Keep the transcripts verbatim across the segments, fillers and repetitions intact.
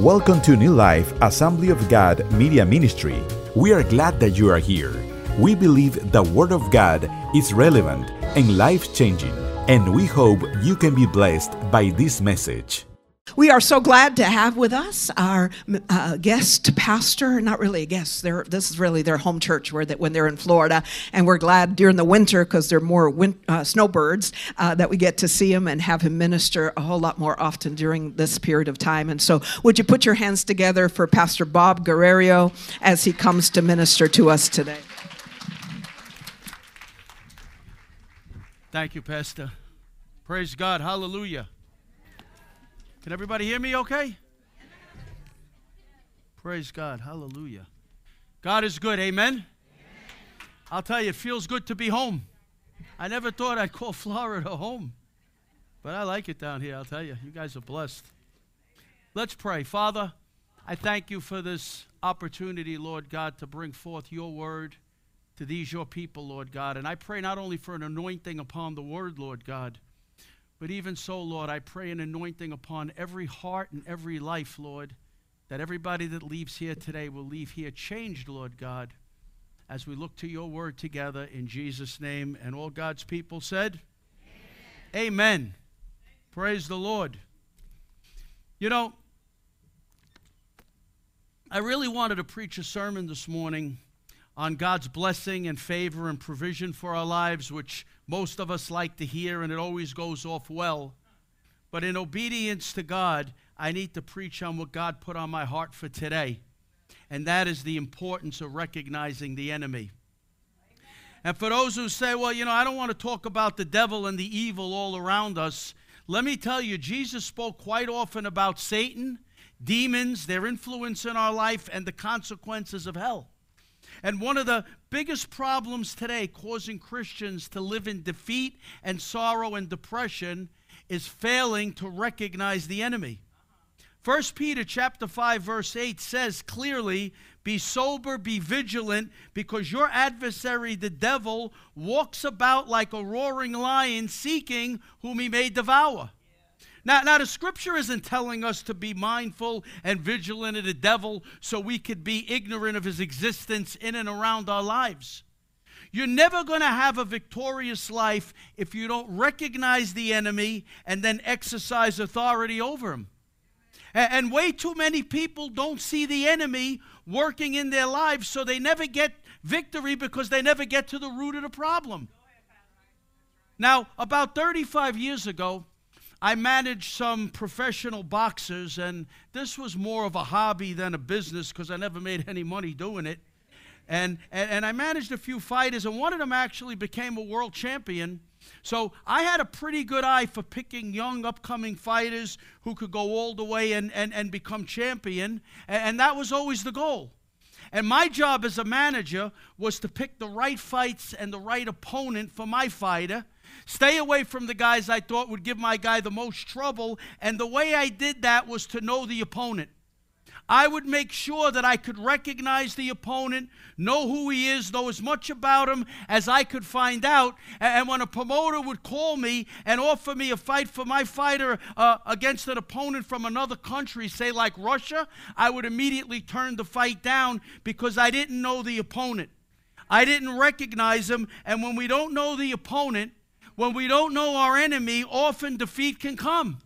Welcome to New Life Assembly of God Media Ministry. We are glad that you are here. We believe the Word of God is relevant and life-changing, and we hope you can be blessed by this message. We are so glad to have with us our uh, guest pastor, not really a guest, they're, this is really their home church where they, when they're in Florida, and we're glad during the winter because they're more win- uh, snowbirds uh, that we get to see him and have him minister a whole lot more often during this period of time. And so would you put your hands together for Pastor Bob Guerrero as he comes to minister to us today. Thank you, Pastor. Praise God. Hallelujah. Can everybody hear me okay? Praise God. Hallelujah. God is good. Amen? Amen? I'll tell you, it feels good to be home. I never thought I'd call Florida home. But I like it down here, I'll tell you. You guys are blessed. Let's pray. Father, I thank you for this opportunity, Lord God, to bring forth your word to these your people, Lord God. And I pray not only for an anointing upon the word, Lord God, but even so, Lord, I pray an anointing upon every heart and every life, Lord, that everybody that leaves here today will leave here changed, Lord God, as we look to your word together in Jesus' name. And all God's people said, Amen. Amen. Praise the Lord. You know, I really wanted to preach a sermon this morning on God's blessing and favor and provision for our lives, which most of us like to hear, and it always goes off well. But in obedience to God, I need to preach on what God put on my heart for today, and that is the importance of recognizing the enemy. And for those who say, well, you know, I don't want to talk about the devil and the evil all around us, let me tell you, Jesus spoke quite often about Satan, demons, their influence in our life, and the consequences of hell. And one of the biggest problems today causing Christians to live in defeat and sorrow and depression is failing to recognize the enemy. First Peter chapter five verse eight says clearly, be sober, be vigilant, because your adversary, the devil, walks about like a roaring lion seeking whom he may devour. Now, now, the scripture isn't telling us to be mindful and vigilant of the devil so we could be ignorant of his existence in and around our lives. You're never going to have a victorious life if you don't recognize the enemy and then exercise authority over him. And, and way too many people don't see the enemy working in their lives, so they never get victory because they never get to the root of the problem. Now, about thirty-five years ago, I managed some professional boxers, and this was more of a hobby than a business because I never made any money doing it. And, and and I managed a few fighters, and one of them actually became a world champion. So I had a pretty good eye for picking young, upcoming fighters who could go all the way and, and, and become champion, and, and that was always the goal. And my job as a manager was to pick the right fights and the right opponent for my fighter. Stay away from the guys I thought would give my guy the most trouble, and the way I did that was to know the opponent. I would make sure that I could recognize the opponent, know who he is, know as much about him as I could find out, and when a promoter would call me and offer me a fight for my fighter uh, against an opponent from another country, say like Russia, I would immediately turn the fight down because I didn't know the opponent. I didn't recognize him, and when we don't know the opponent, when we don't know our enemy, often defeat can come.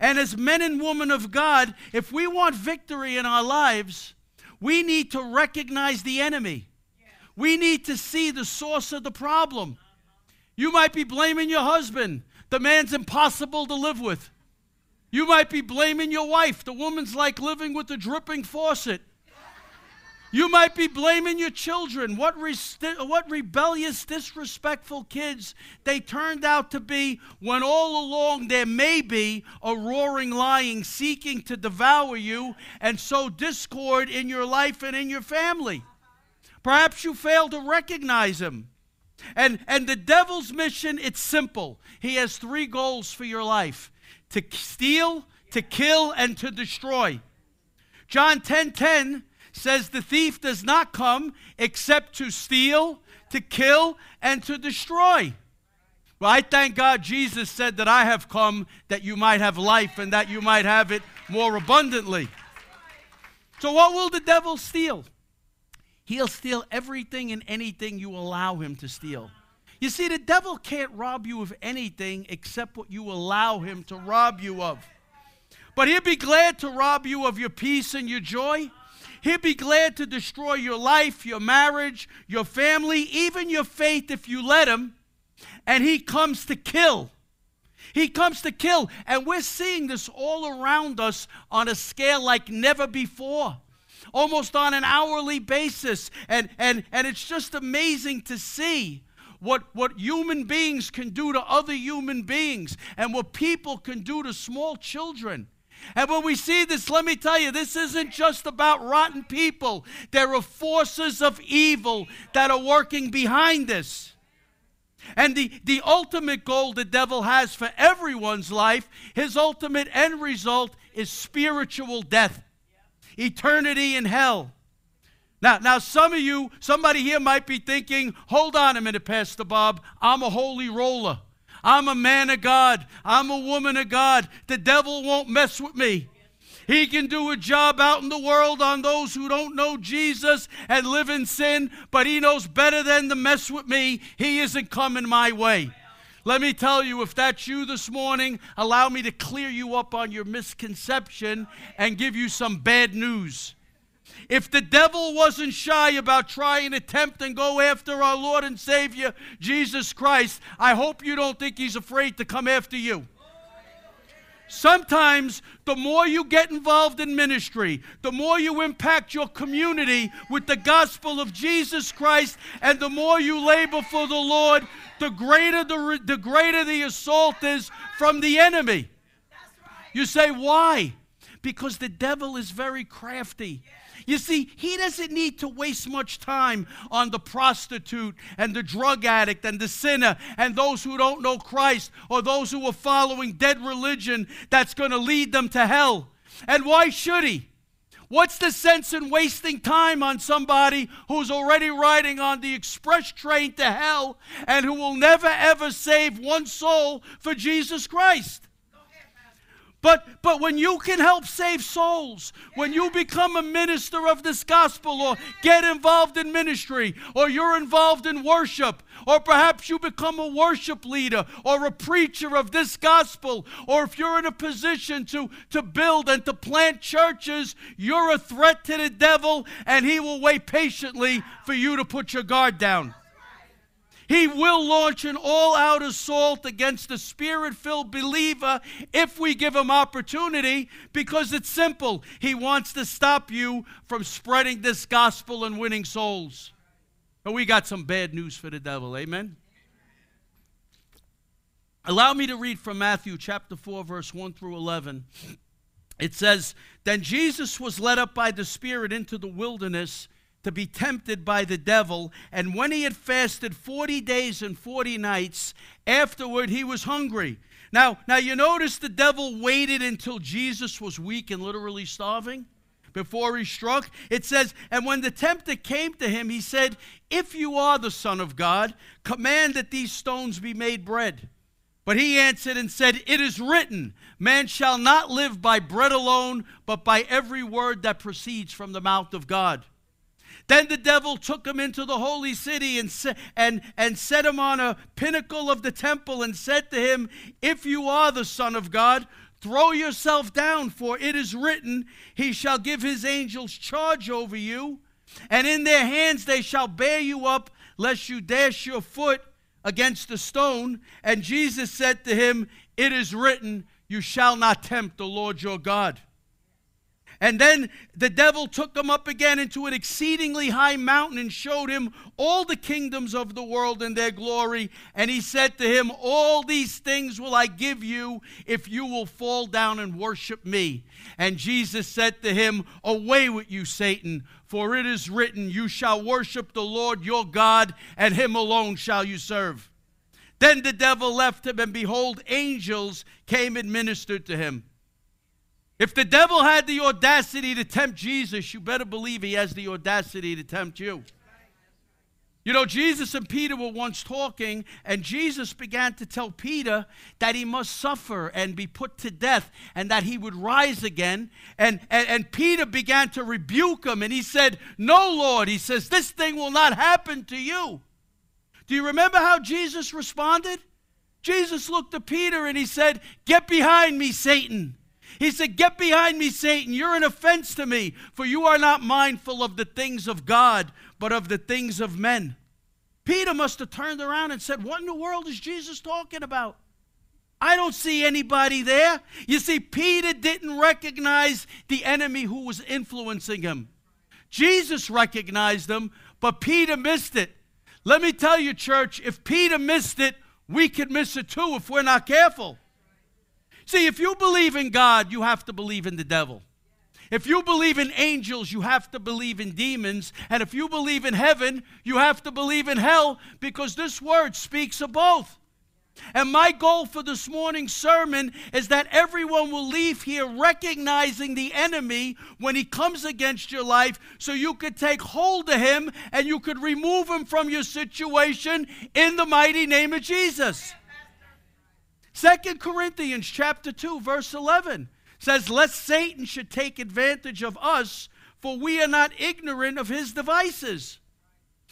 And as men and women of God, if we want victory in our lives, we need to recognize the enemy. We need to see the source of the problem. You might be blaming your husband. The man's impossible to live with. You might be blaming your wife. The woman's like living with a dripping faucet. You might be blaming your children. What, re- what rebellious, disrespectful kids they turned out to be when all along there may be a roaring lion seeking to devour you and sow discord in your life and in your family. Perhaps you fail to recognize him. And, and the devil's mission, it's simple. He has three goals for your life: to steal, to kill, and to destroy. John ten ten says the thief does not come except to steal, to kill, and to destroy. Well, I thank God Jesus said that I have come that you might have life and that you might have it more abundantly. So what will the devil steal? He'll steal everything and anything you allow him to steal. You see, the devil can't rob you of anything except what you allow him to rob you of. But he'll be glad to rob you of your peace and your joy. He'll be glad to destroy your life, your marriage, your family, even your faith if you let him. And he comes to kill. He comes to kill. And we're seeing this all around us on a scale like never before, almost on an hourly basis. And, and, and it's just amazing to see What, what human beings can do to other human beings and what people can do to small children. And when we see this, let me tell you, this isn't just about rotten people. There are forces of evil that are working behind this. And the, the ultimate goal the devil has for everyone's life, his ultimate end result is spiritual death, eternity in hell. Now, now, some of you, somebody here might be thinking, hold on a minute, Pastor Bob, I'm a holy roller. I'm a man of God. I'm a woman of God. The devil won't mess with me. He can do a job out in the world on those who don't know Jesus and live in sin, but he knows better than to mess with me. He isn't coming my way. Let me tell you, if that's you this morning, allow me to clear you up on your misconception and give you some bad news. If the devil wasn't shy about trying to tempt and go after our Lord and Savior, Jesus Christ, I hope you don't think he's afraid to come after you. Sometimes, the more you get involved in ministry, the more you impact your community with the gospel of Jesus Christ, and the more you labor for the Lord, the greater the, the, greater the assault is from the enemy. You say, why? Because the devil is very crafty. You see, he doesn't need to waste much time on the prostitute and the drug addict and the sinner and those who don't know Christ or those who are following dead religion that's going to lead them to hell. And why should he? What's the sense in wasting time on somebody who's already riding on the express train to hell and who will never ever save one soul for Jesus Christ? But, but when you can help save souls, when you become a minister of this gospel or get involved in ministry or you're involved in worship or perhaps you become a worship leader or a preacher of this gospel or if you're in a position to, to build and to plant churches, you're a threat to the devil and he will wait patiently for you to put your guard down. He will launch an all-out assault against the spirit-filled believer if we give him opportunity because it's simple. He wants to stop you from spreading this gospel and winning souls. And we got some bad news for the devil. Amen? Allow me to read from Matthew chapter four, verse one through eleven. It says, "Then Jesus was led up by the Spirit into the wilderness to be tempted by the devil, and when he had fasted forty days and forty nights, afterward he was hungry." Now, now you notice the devil waited until Jesus was weak and literally starving before he struck. It says, "And when the tempter came to him, he said, 'If you are the Son of God, command that these stones be made bread.' But he answered and said, 'It is written, man shall not live by bread alone, but by every word that proceeds from the mouth of God.' Then the devil took him into the holy city and, and, and set him on a pinnacle of the temple and said to him, 'If you are the Son of God, throw yourself down, for it is written, he shall give his angels charge over you, and in their hands they shall bear you up, lest you dash your foot against a stone.' And Jesus said to him, 'It is written, you shall not tempt the Lord your God.' And then the devil took him up again into an exceedingly high mountain and showed him all the kingdoms of the world and their glory. And he said to him, 'All these things will I give you if you will fall down and worship me.' And Jesus said to him, 'Away with you, Satan, for it is written, you shall worship the Lord your God, and him alone shall you serve.' Then the devil left him, and behold, angels came and ministered to him." If the devil had the audacity to tempt Jesus, you better believe he has the audacity to tempt you. You know, Jesus and Peter were once talking, and Jesus began to tell Peter that he must suffer and be put to death and that he would rise again. And, and, and Peter began to rebuke him, and he said, "No, Lord," he says, "this thing will not happen to you." Do you remember how Jesus responded? Jesus looked at Peter and he said, "Get behind me, Satan." He said, "Get behind me, Satan. You're an offense to me, for you are not mindful of the things of God, but of the things of men." Peter must have turned around and said, "What in the world is Jesus talking about? I don't see anybody there." You see, Peter didn't recognize the enemy who was influencing him. Jesus recognized him, but Peter missed it. Let me tell you, church, if Peter missed it, we could miss it too if we're not careful. See, if you believe in God, you have to believe in the devil. If you believe in angels, you have to believe in demons. And if you believe in heaven, you have to believe in hell, because this word speaks of both. And my goal for this morning's sermon is that everyone will leave here recognizing the enemy when he comes against your life, so you could take hold of him and you could remove him from your situation in the mighty name of Jesus. Second Corinthians chapter two, verse eleven says, "Lest Satan should take advantage of us, for we are not ignorant of his devices."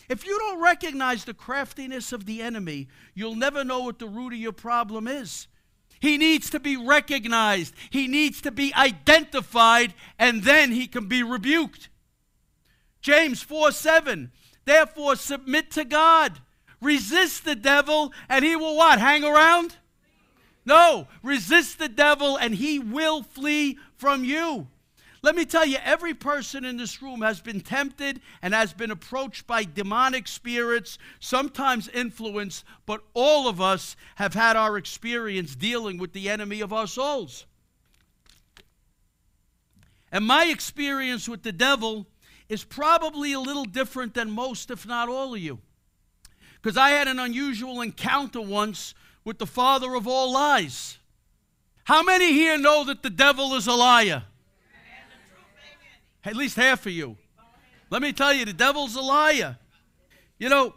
If you don't recognize the craftiness of the enemy, you'll never know what the root of your problem is. He needs to be recognized. He needs to be identified, and then he can be rebuked. James four seven, "Therefore submit to God. Resist the devil, and he will" what? Hang around? No, resist the devil and he will flee from you. Let me tell you, every person in this room has been tempted and has been approached by demonic spirits, sometimes influenced, but all of us have had our experience dealing with the enemy of our souls. And my experience with the devil is probably a little different than most, if not all of you, because I had an unusual encounter once with the father of all lies. How many here know that the devil is a liar? At least half of you. Let me tell you, the devil's a liar. You know,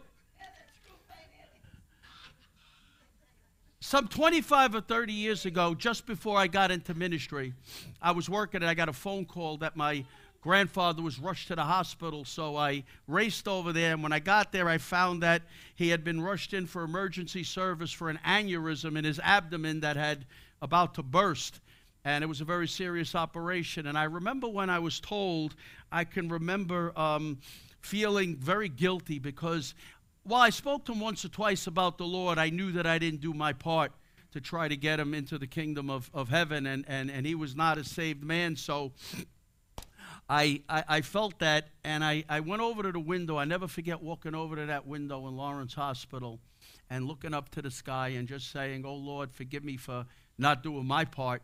some twenty-five or thirty years ago, just before I got into ministry, I was working and I got a phone call that my grandfather was rushed to the hospital, so I raced over there, and when I got there, I found that he had been rushed in for emergency service for an aneurysm in his abdomen that had about to burst, and it was a very serious operation. And I remember when I was told, I can remember um, feeling very guilty, because while I spoke to him once or twice about the Lord, I knew that I didn't do my part to try to get him into the kingdom of, of heaven, and, and, and he was not a saved man, so I, I felt that, and I, I went over to the window. I never forget walking over to that window in Lawrence Hospital and looking up to the sky and just saying, "Oh, Lord, forgive me for not doing my part."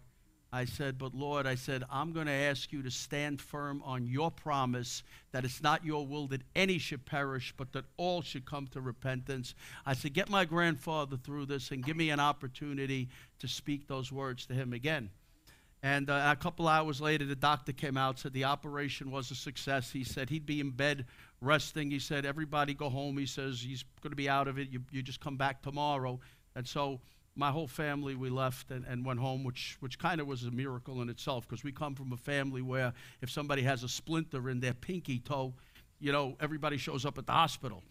I said, "But, Lord," I said, "I'm going to ask you to stand firm on your promise that it's not your will that any should perish, but that all should come to repentance." I said, "Get my grandfather through this and give me an opportunity to speak those words to him again." And uh, a couple hours later, the doctor came out, said the operation was a success. He said he'd be in bed resting. He said, "Everybody go home." He says, "He's going to be out of it. You, you just come back tomorrow." And so my whole family, we left and, and went home, which, which kind of was a miracle in itself, because we come from a family where if somebody has a splinter in their pinky toe, you know, everybody shows up at the hospital.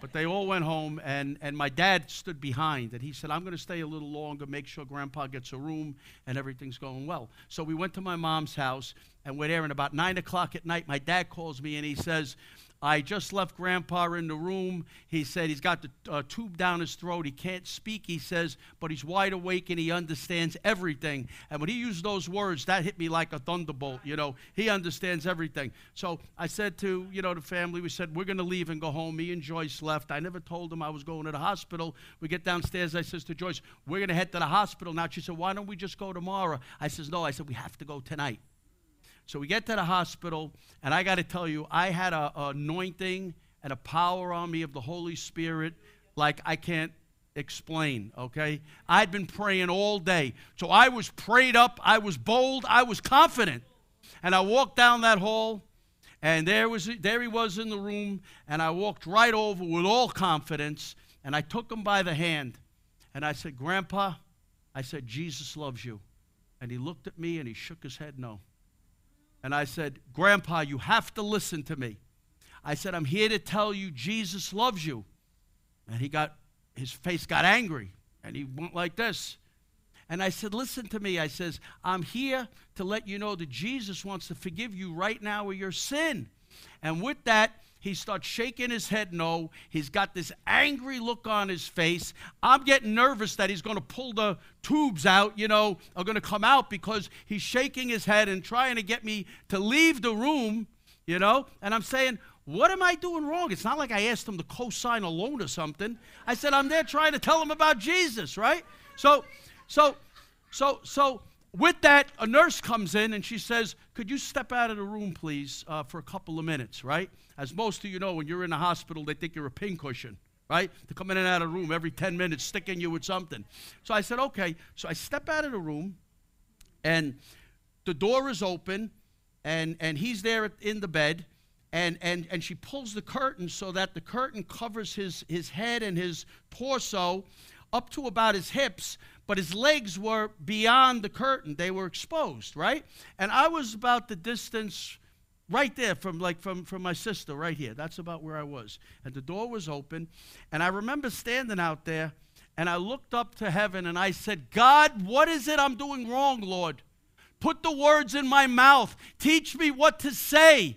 But they all went home, and, and my dad stood behind, and he said, "I'm going to stay a little longer, make sure Grandpa gets a room, and everything's going well." So we went to my mom's house, and we're there, and about nine o'clock at night, my dad calls me, and he says, "I just left Grandpa in the room." He said he's got the uh, tube down his throat. He can't speak, he says, but he's wide awake, and he understands everything. And when he used those words, that hit me like a thunderbolt, you know. He understands everything. So I said to, you know, the family, we said, "We're going to leave and go home." Me and Joyce left. I never told them I was going to the hospital. We get downstairs. I says to Joyce, "We're going to head to the hospital now." She said, "Why don't we just go tomorrow?" I says, "No." I said, "We have to go tonight." So we get to the hospital, and I got to tell you, I had an anointing and a power on me of the Holy Spirit like I can't explain, okay? I'd been praying all day. So I was prayed up. I was bold. I was confident. And I walked down that hall, And there was, there he was in the room, and I walked right over with all confidence, and I took him by the hand. And I said, Grandpa, I said, Jesus loves you. And he looked at me, and he shook his head no. And I said, Grandpa, you have to listen to me. I said, I'm here to tell you Jesus loves you. And he got, his face got angry, and he went like this. And I said, listen to me. I says, I'm here to let you know that Jesus wants to forgive you right now of your sin. And with that, he starts shaking his head no. He's got this angry look on his face. I'm getting nervous that he's going to pull the tubes out, you know, are going to come out, because he's shaking his head and trying to get me to leave the room, you know. And I'm saying, what am I doing wrong? It's not like I asked him to co-sign a loan or something. I said, I'm there trying to tell him about Jesus, right? So, so, so, so with that, a nurse comes in, and she says, could you step out of the room, please, uh, for a couple of minutes, right? As most of you know, when you're in the hospital, they think you're a pincushion, right? They come in and out of the room every ten minutes, sticking you with something. So I said, okay. So I step out of the room, and the door is open, and, and he's there in the bed, and, and, and she pulls the curtain so that the curtain covers his, his head and his torso up to about his hips, but his legs were beyond the curtain. They were exposed, right? And I was about the distance right there from, like, from, from my sister right here. That's about where I was. And the door was open. And I remember standing out there, and I looked up to heaven, and I said, God, what is it I'm doing wrong, Lord? Put the words in my mouth. Teach me what to say.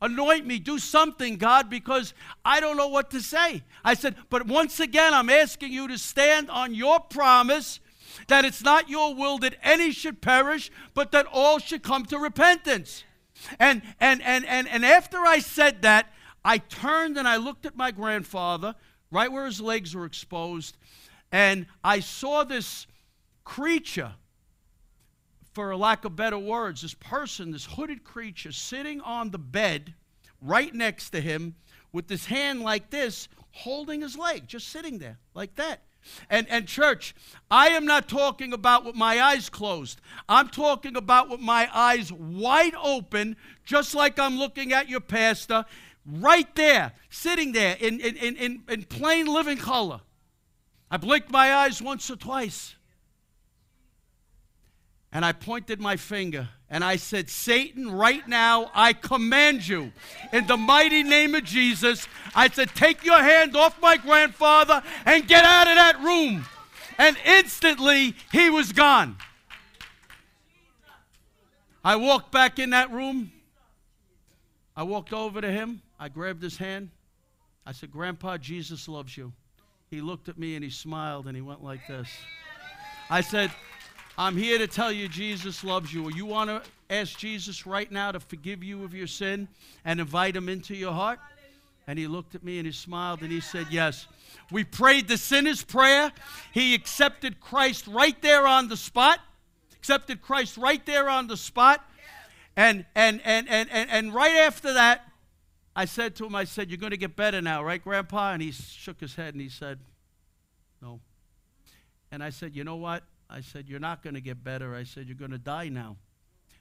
Anoint me. Do something, God, because I don't know what to say. I said, but once again, I'm asking you to stand on your promise that it's not your will that any should perish, but that all should come to repentance. And, and, and, and, and after I said that, I turned and I looked at my grandfather, right where his legs were exposed, and I saw this creature, for lack of better words, this person, this hooded creature, sitting on the bed right next to him with this hand like this, holding his leg, just sitting there like that. And, and church, I am not talking about with my eyes closed. I'm talking about with my eyes wide open, just like I'm looking at your pastor, right there, sitting there in, in, in, in plain living color. I blinked my eyes once or twice. And I pointed my finger, and I said, Satan, right now, I command you, in the mighty name of Jesus, I said, take your hand off my grandfather and get out of that room. And instantly, he was gone. I walked back in that room. I walked over to him. I grabbed his hand. I said, Grandpa, Jesus loves you. He looked at me, and he smiled, and he went like this. I said, I'm here to tell you Jesus loves you. You want to ask Jesus right now to forgive you of your sin and invite him into your heart? And he looked at me and he smiled and he said, yes. We prayed the sinner's prayer. He accepted Christ right there on the spot. Accepted Christ right there on the spot. And, and, and, and, and, and right after that, I said to him, I said, you're going to get better now, right, Grandpa? And he shook his head and he said, no. And I said, you know what? I said, you're not going to get better. I said, you're going to die now.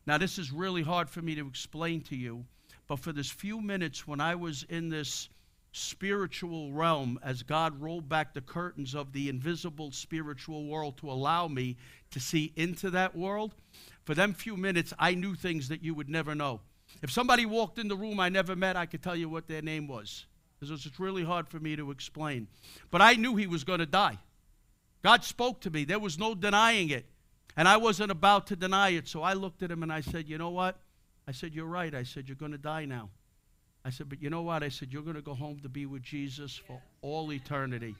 Now, this is really hard for me to explain to you, but for this few minutes when I was in this spiritual realm, as God rolled back the curtains of the invisible spiritual world to allow me to see into that world, for them few minutes, I knew things that you would never know. If somebody walked in the room I never met, I could tell you what their name was, because it's really hard for me to explain. But I knew he was going to die. God spoke to me. There was no denying it. And I wasn't about to deny it. So I looked at him and I said, you know what? I said, you're right. I said, you're going to die now. I said, but you know what? I said, you're going to go home to be with Jesus for all eternity.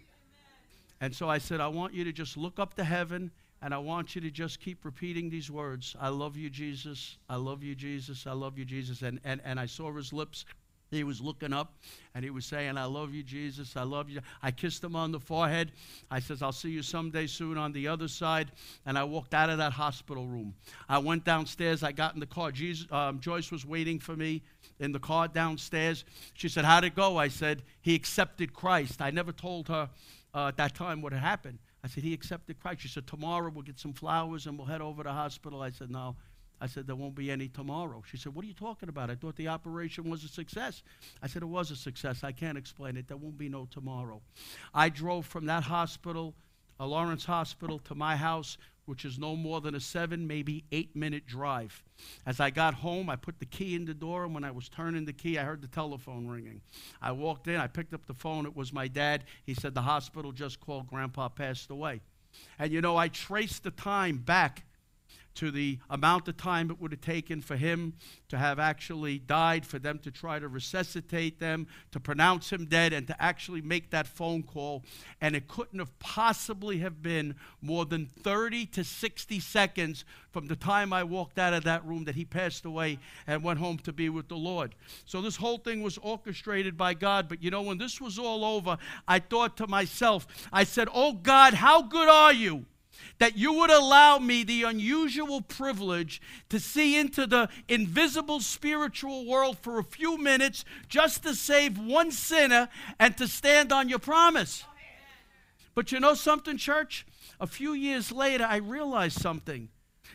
And so I said, I want you to just look up to heaven, and I want you to just keep repeating these words. I love you, Jesus. I love you, Jesus. I love you, Jesus. And, and, and I saw his lips. He was looking up, and he was saying, I love you, Jesus. I love you. I kissed him on the forehead. I says, I'll see you someday soon on the other side. And I walked out of that hospital room. I went downstairs. I got in the car. Jesus, um, Joyce was waiting for me in the car downstairs. She said, how'd it go? I said, he accepted Christ. I never told her uh, at that time what had happened. I said, he accepted Christ. She said, tomorrow we'll get some flowers, and we'll head over to the hospital. I said, no, I said, there won't be any tomorrow. She said, what are you talking about? I thought the operation was a success. I said, it was a success. I can't explain it. There won't be no tomorrow. I drove from that hospital, uh, Lawrence Hospital, to my house, which is no more than a seven, maybe eight-minute drive. As I got home, I put the key in the door, and when I was turning the key, I heard the telephone ringing. I walked in. I picked up the phone. It was my dad. He said, the hospital just called. Grandpa passed away. And, you know, I traced the time back to the amount of time it would have taken for him to have actually died, for them to try to resuscitate them, to pronounce him dead, and to actually make that phone call. And it couldn't have possibly have been more than thirty to sixty seconds from the time I walked out of that room that he passed away and went home to be with the Lord. So this whole thing was orchestrated by God. But you know, when this was all over, I thought to myself, I said, oh God, how good are you that you would allow me the unusual privilege to see into the invisible spiritual world for a few minutes just to save one sinner and to stand on your promise. But you know something, church? A few years later, I realized something.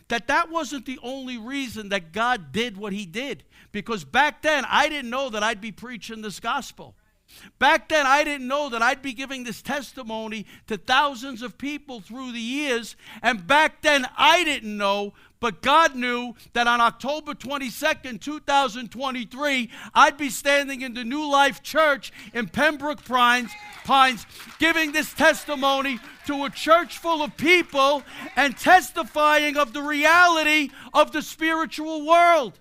That that wasn't the only reason that God did what he did. Because back then, I didn't know that I'd be preaching this gospel. Back then, I didn't know that I'd be giving this testimony to thousands of people through the years. And back then, I didn't know, but God knew that on October twenty-second, two thousand twenty-three, I'd be standing in the New Life Church in Pembroke Pines, Pines, giving this testimony to a church full of people and testifying of the reality of the spiritual world.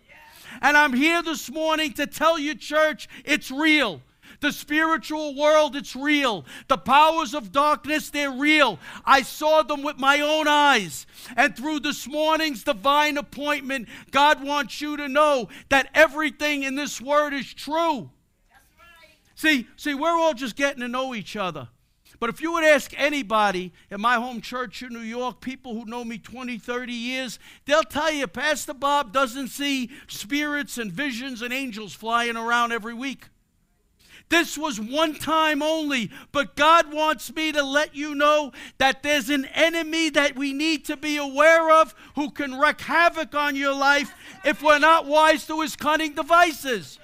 And I'm here this morning to tell you, church, it's real. The spiritual world, it's real. The powers of darkness, they're real. I saw them with my own eyes. And through this morning's divine appointment, God wants you to know that everything in this word is true. That's right. See, see, we're all just getting to know each other. But if you would ask anybody in my home church in New York, people who know me twenty, thirty years, they'll tell you Pastor Bob doesn't see spirits and visions and angels flying around every week. This was one time only, but God wants me to let you know that there's an enemy that we need to be aware of who can wreak havoc on your life if we're not wise to his cunning devices.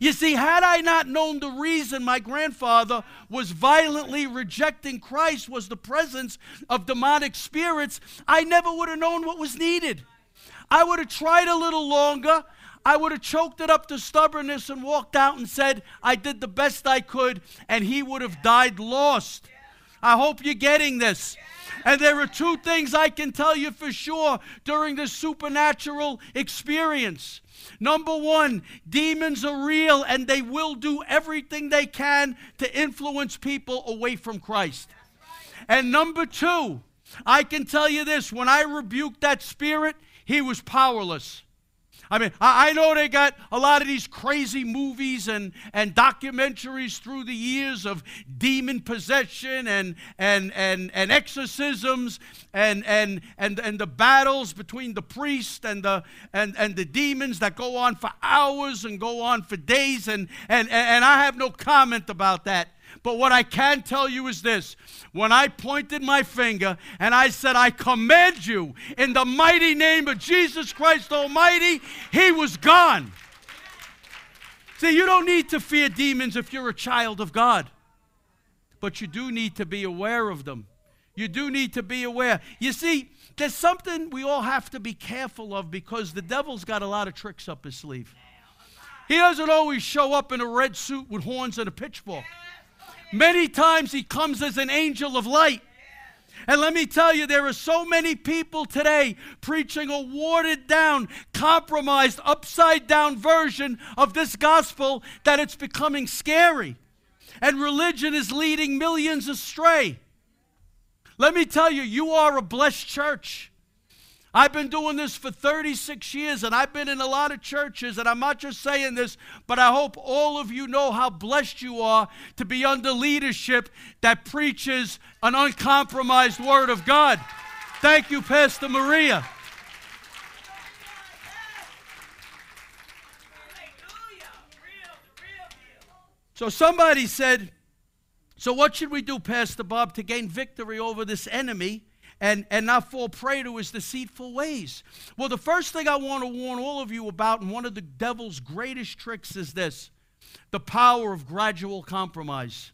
You see, had I not known the reason my grandfather was violently rejecting Christ was the presence of demonic spirits, I never would have known what was needed. I would have tried a little longer. I would have choked it up to stubbornness and walked out and said, I did the best I could, and he would have died lost. I hope you're getting this. And there are two things I can tell you for sure during this supernatural experience. Number one, demons are real, and they will do everything they can to influence people away from Christ. And number two, I can tell you this. When I rebuked that spirit, he was powerless. I mean, I know they got a lot of these crazy movies and, and documentaries through the years of demon possession and and and, and exorcisms and, and and and the battles between the priest and the and, and the demons that go on for hours and go on for days, and, and, and I have no comment about that. But what I can tell you is this. When I pointed my finger and I said, I command you in the mighty name of Jesus Christ Almighty, he was gone. See, you don't need to fear demons if you're a child of God. But you do need to be aware of them. You do need to be aware. You see, there's something we all have to be careful of because the devil's got a lot of tricks up his sleeve. He doesn't always show up in a red suit with horns and a pitchfork. Many times he comes as an angel of light. And let me tell you, there are so many people today preaching a watered down, compromised, upside down version of this gospel that it's becoming scary. And religion is leading millions astray. Let me tell you, you are a blessed church. I've been doing this for thirty-six years, and I've been in a lot of churches, and I'm not just saying this, but I hope all of you know how blessed you are to be under leadership that preaches an uncompromised word of God. Thank you, Pastor Maria. So somebody said, so what should we do, Pastor Bob, to gain victory over this enemy and, and not fall prey to his deceitful ways. Well, the first thing I want to warn all of you about, and one of the devil's greatest tricks is this, the power of gradual compromise.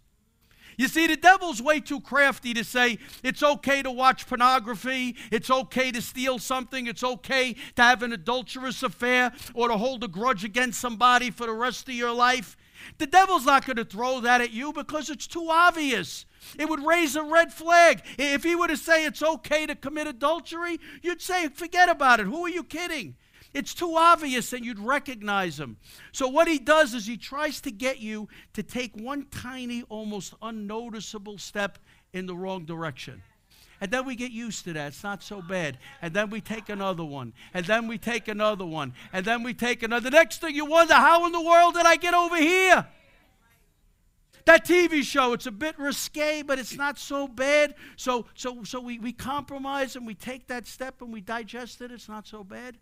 You see, the devil's way too crafty to say it's okay to watch pornography, it's okay to steal something, it's okay to have an adulterous affair or to hold a grudge against somebody for the rest of your life. The devil's not going to throw that at you because it's too obvious. It would raise a red flag. If he were to say it's okay to commit adultery, you'd say, forget about it. Who are you kidding? It's too obvious and you'd recognize him. So what he does is he tries to get you to take one tiny, almost unnoticeable step in the wrong direction. And then we get used to that. It's not so bad. And then we take another one. And then we take another one. And then we take another. The next thing you wonder, how in the world did I get over here? That T V show, it's a bit risque, but it's not so bad. So, so, so we, we compromise and we take that step and we digest it. It's not so bad.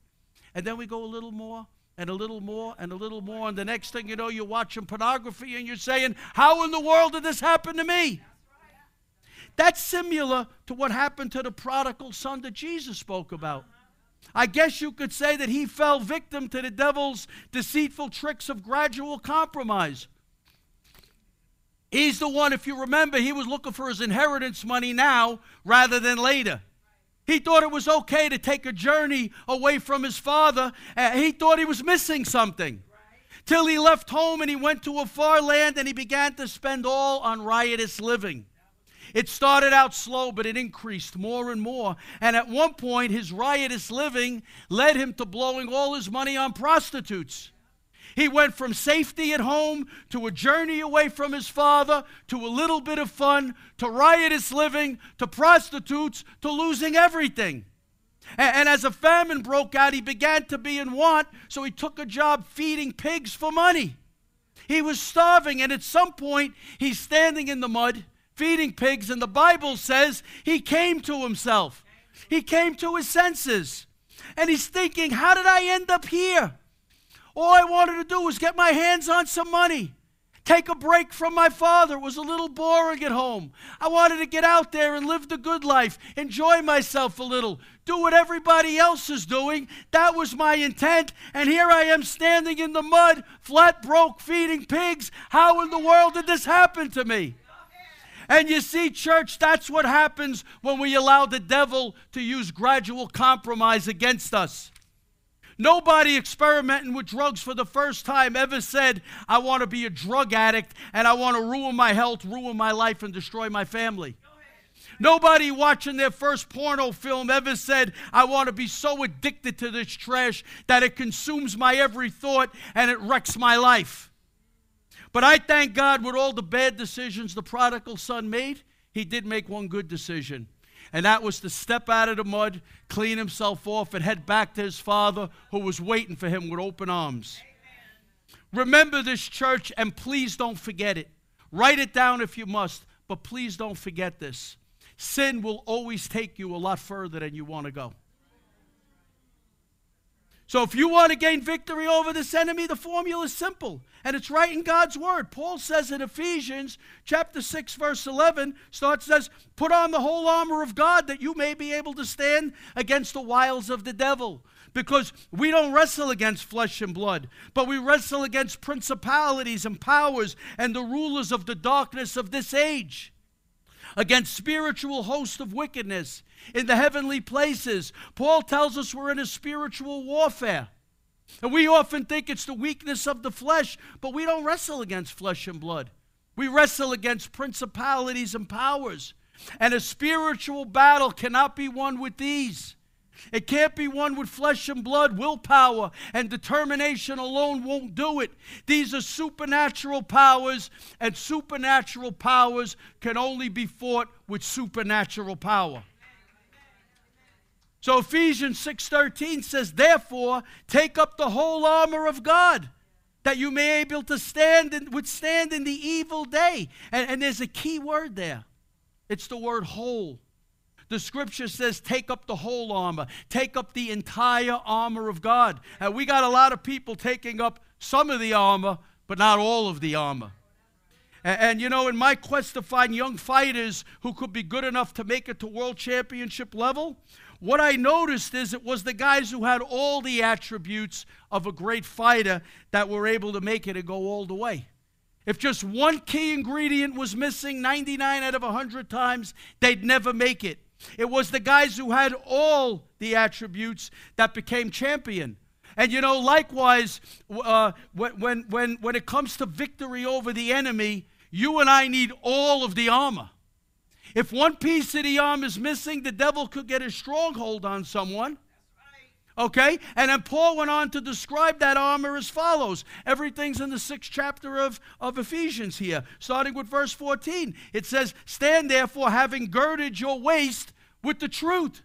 And then we go a little more, and a little more, and a little more, and the next thing you know, you're watching pornography, and you're saying, how in the world did this happen to me? That's similar to what happened to the prodigal son that Jesus spoke about. I guess you could say that he fell victim to the devil's deceitful tricks of gradual compromise. He's the one, if you remember, he was looking for his inheritance money now rather than later. He thought it was okay to take a journey away from his father. Uh, he thought he was missing something. Right. Till he left home and he went to a far land and he began to spend all on riotous living. It started out slow, but it increased more and more. And at one point, his riotous living led him to blowing all his money on prostitutes. He went from safety at home to a journey away from his father to a little bit of fun to riotous living to prostitutes to losing everything. And, and as a famine broke out, he began to be in want, so he took a job feeding pigs for money. He was starving, and at some point, he's standing in the mud feeding pigs, and the Bible says he came to himself. He came to his senses, and he's thinking, how did I end up here? All I wanted to do was get my hands on some money, take a break from my father. It was a little boring at home. I wanted to get out there and live the good life, enjoy myself a little, do what everybody else is doing. That was my intent, and here I am standing in the mud, flat broke, feeding pigs. How in the world did this happen to me? And you see, church, that's what happens when we allow the devil to use gradual compromise against us. Nobody experimenting with drugs for the first time ever said, I want to be a drug addict and I want to ruin my health, ruin my life, and destroy my family. Nobody watching their first porno film ever said, I want to be so addicted to this trash that it consumes my every thought and it wrecks my life. But I thank God with all the bad decisions the prodigal son made, he did make one good decision. And that was to step out of the mud, clean himself off, and head back to his father who was waiting for him with open arms. Amen. Remember this, church, and please don't forget it. Write it down if you must, but please don't forget this. Sin will always take you a lot further than you want to go. So if you want to gain victory over this enemy, the formula is simple, and it's right in God's Word. Paul says in Ephesians chapter six, verse eleven, starts says, put on the whole armor of God that you may be able to stand against the wiles of the devil. Because we don't wrestle against flesh and blood, but we wrestle against principalities and powers and the rulers of the darkness of this age, against spiritual hosts of wickedness in the heavenly places. Paul tells us we're in a spiritual warfare. And we often think it's the weakness of the flesh, but we don't wrestle against flesh and blood. We wrestle against principalities and powers. And a spiritual battle cannot be won with these. It can't be won with flesh and blood. Willpower and determination alone won't do it. These are supernatural powers, and supernatural powers can only be fought with supernatural power. So Ephesians six thirteen says, therefore, take up the whole armor of God, that you may be able to stand and withstand in the evil day. And, and there's a key word there. It's the word whole. The scripture says, take up the whole armor. Take up the entire armor of God. And we got a lot of people taking up some of the armor, but not all of the armor. And, and, you know, in my quest to find young fighters who could be good enough to make it to world championship level, what I noticed is it was the guys who had all the attributes of a great fighter that were able to make it and go all the way. If just one key ingredient was missing, ninety-nine out of a hundred times, they'd never make it. It was the guys who had all the attributes that became champion. And, you know, likewise, uh, when, when, when it comes to victory over the enemy, you and I need all of the armor. If one piece of the armor is missing, the devil could get a stronghold on someone. Okay? And then Paul went on to describe that armor as follows. Everything's in the sixth chapter of, of Ephesians here, starting with verse fourteen. It says, "Stand therefore, having girded your waist with the truth.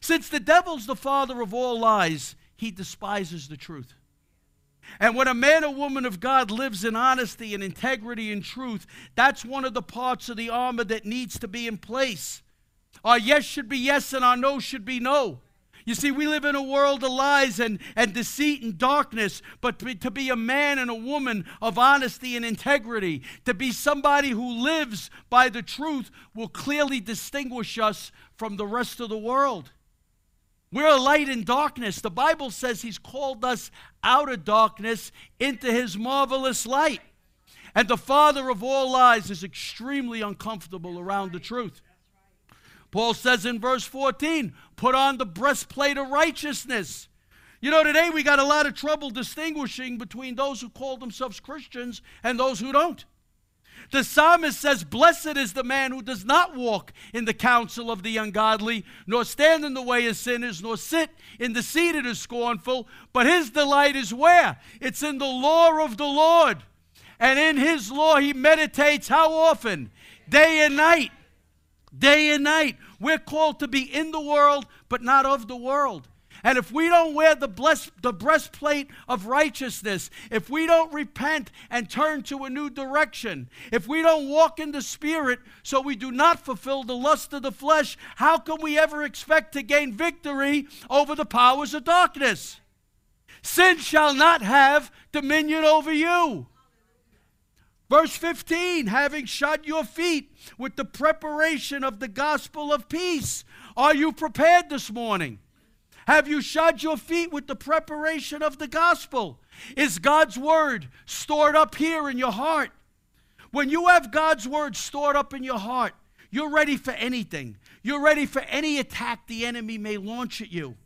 Since the devil's the father of all lies, he despises the truth." And when a man or woman of God lives in honesty and integrity and truth, that's one of the parts of the armor that needs to be in place. Our yes should be yes and our no should be no. You see, we live in a world of lies and, and deceit and darkness, but to be, to be a man and a woman of honesty and integrity, to be somebody who lives by the truth, will clearly distinguish us from the rest of the world. We're a light in darkness. The Bible says he's called us out of darkness into his marvelous light. And the father of all lies is extremely uncomfortable around the truth. Paul says in verse fourteen, put on the breastplate of righteousness. You know, today we got a lot of trouble distinguishing between those who call themselves Christians and those who don't. The psalmist says, blessed is the man who does not walk in the counsel of the ungodly, nor stand in the way of sinners, nor sit in the seat of the scornful, but his delight is where? It's in the law of the Lord. And in his law he meditates how often? Day and night. Day and night. We're called to be in the world, but not of the world. And if we don't wear the, bless, the breastplate of righteousness, if we don't repent and turn to a new direction, if we don't walk in the Spirit so we do not fulfill the lust of the flesh, how can we ever expect to gain victory over the powers of darkness? Sin shall not have dominion over you. Verse fifteen, having shod your feet with the preparation of the gospel of peace. Are you prepared this morning? Have you shod your feet with the preparation of the gospel? Is God's word stored up here in your heart? When you have God's word stored up in your heart, you're ready for anything. You're ready for any attack the enemy may launch at you.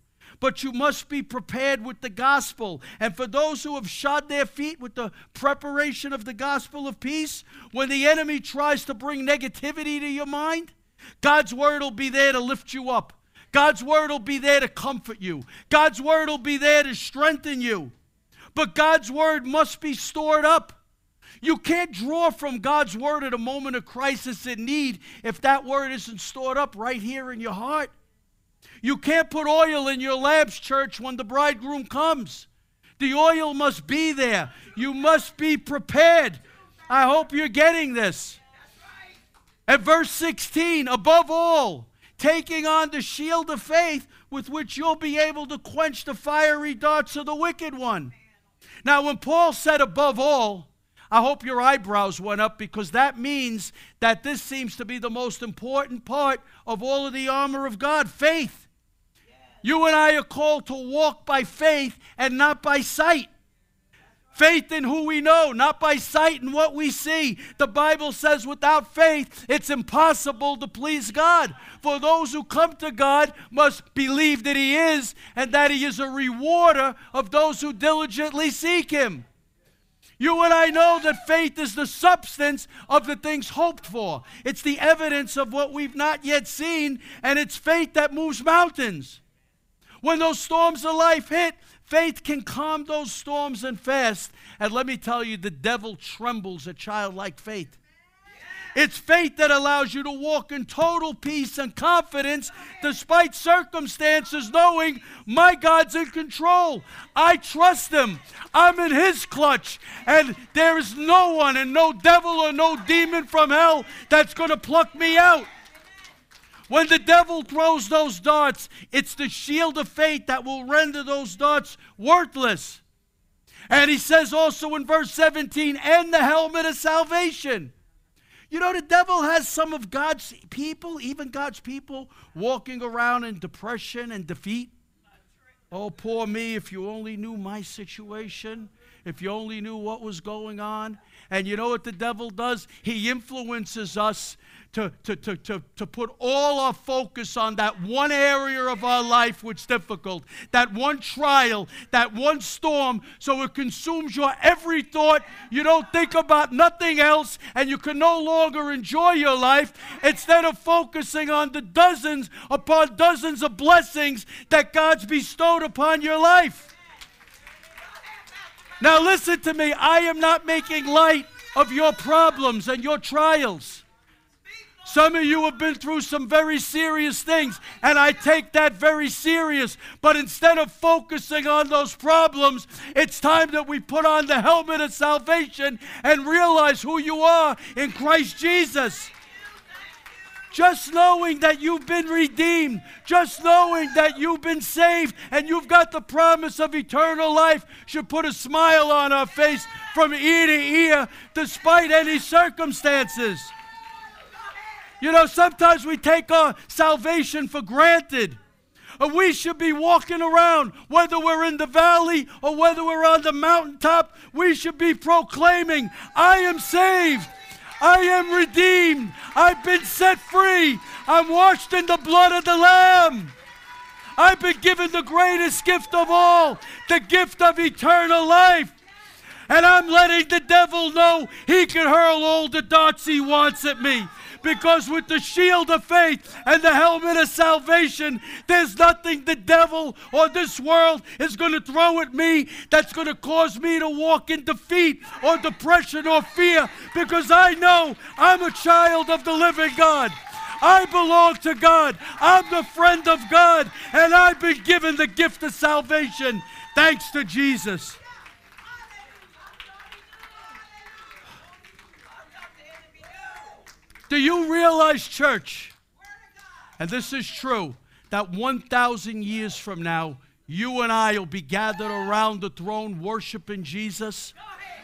But you must be prepared with the gospel. And for those who have shod their feet with the preparation of the gospel of peace, when the enemy tries to bring negativity to your mind, God's word will be there to lift you up. God's word will be there to comfort you. God's word will be there to strengthen you. But God's word must be stored up. You can't draw from God's word at a moment of crisis and need if that word isn't stored up right here in your heart. You can't put oil in your lamps, church, when the bridegroom comes. The oil must be there. You must be prepared. I hope you're getting this. At verse sixteen, above all, taking on the shield of faith with which you'll be able to quench the fiery darts of the wicked one. Now, when Paul said above all, I hope your eyebrows went up, because that means that this seems to be the most important part of all of the armor of God, faith. Yes. You and I are called to walk by faith and not by sight. Faith in who we know, not by sight and what we see. The Bible says without faith, it's impossible to please God. For those who come to God must believe that he is, and that he is a rewarder of those who diligently seek him. You and I know that faith is the substance of the things hoped for. It's the evidence of what we've not yet seen, and it's faith that moves mountains. When those storms of life hit, faith can calm those storms and fast. And let me tell you, the devil trembles at childlike faith. It's faith that allows you to walk in total peace and confidence despite circumstances, knowing my God's in control. I trust him. I'm in his clutch. And there is no one and no devil or no demon from hell that's going to pluck me out. When the devil throws those darts, it's the shield of faith that will render those darts worthless. And he says also in verse seventeen, and the helmet of salvation. You know, the devil has some of God's people, even God's people, walking around in depression and defeat. Oh, poor me, if you only knew my situation, if you only knew what was going on. And you know what the devil does? He influences us to, to, to, to, to put all our focus on that one area of our life which is difficult, that one trial, that one storm, so it consumes your every thought. You don't think about nothing else, and you can no longer enjoy your life instead of focusing on the dozens upon dozens of blessings that God's bestowed upon your life. Now listen to me, I am not making light of your problems and your trials. Some of you have been through some very serious things, and I take that very serious. But instead of focusing on those problems, it's time that we put on the helmet of salvation and realize who you are in Christ Jesus. Just knowing that you've been redeemed, just knowing that you've been saved and you've got the promise of eternal life should put a smile on our face from ear to ear despite any circumstances. You know, sometimes we take our salvation for granted. We should be walking around, whether we're in the valley or whether we're on the mountaintop, we should be proclaiming, I am saved. I am redeemed. I've been set free. I'm washed in the blood of the Lamb. I've been given the greatest gift of all, the gift of eternal life. And I'm letting the devil know he can hurl all the darts he wants at me. Because with the shield of faith and the helmet of salvation, there's nothing the devil or this world is going to throw at me that's going to cause me to walk in defeat or depression or fear, because I know I'm a child of the living God. I belong to God. I'm the friend of God, and I've been given the gift of salvation thanks to Jesus. Do you realize, church, and this is true, that one thousand years from now, you and I will be gathered around the throne worshiping Jesus?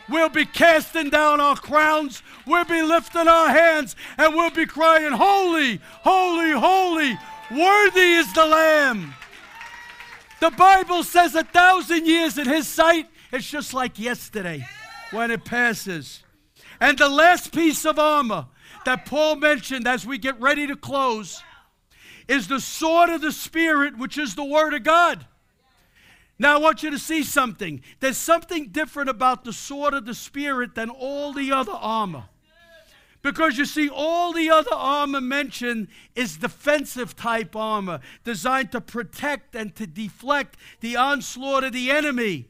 We'll be casting down our crowns. We'll be lifting our hands, and we'll be crying, holy, holy, holy, worthy is the Lamb. The Bible says a thousand years in His sight, it's just like yesterday when it passes. And the last piece of armor that Paul mentioned as we get ready to close is the sword of the Spirit, which is the Word of God. Now I want you to see something. There's something different about the sword of the Spirit than all the other armor. Because you see, all the other armor mentioned is defensive type armor designed to protect and to deflect the onslaught of the enemy.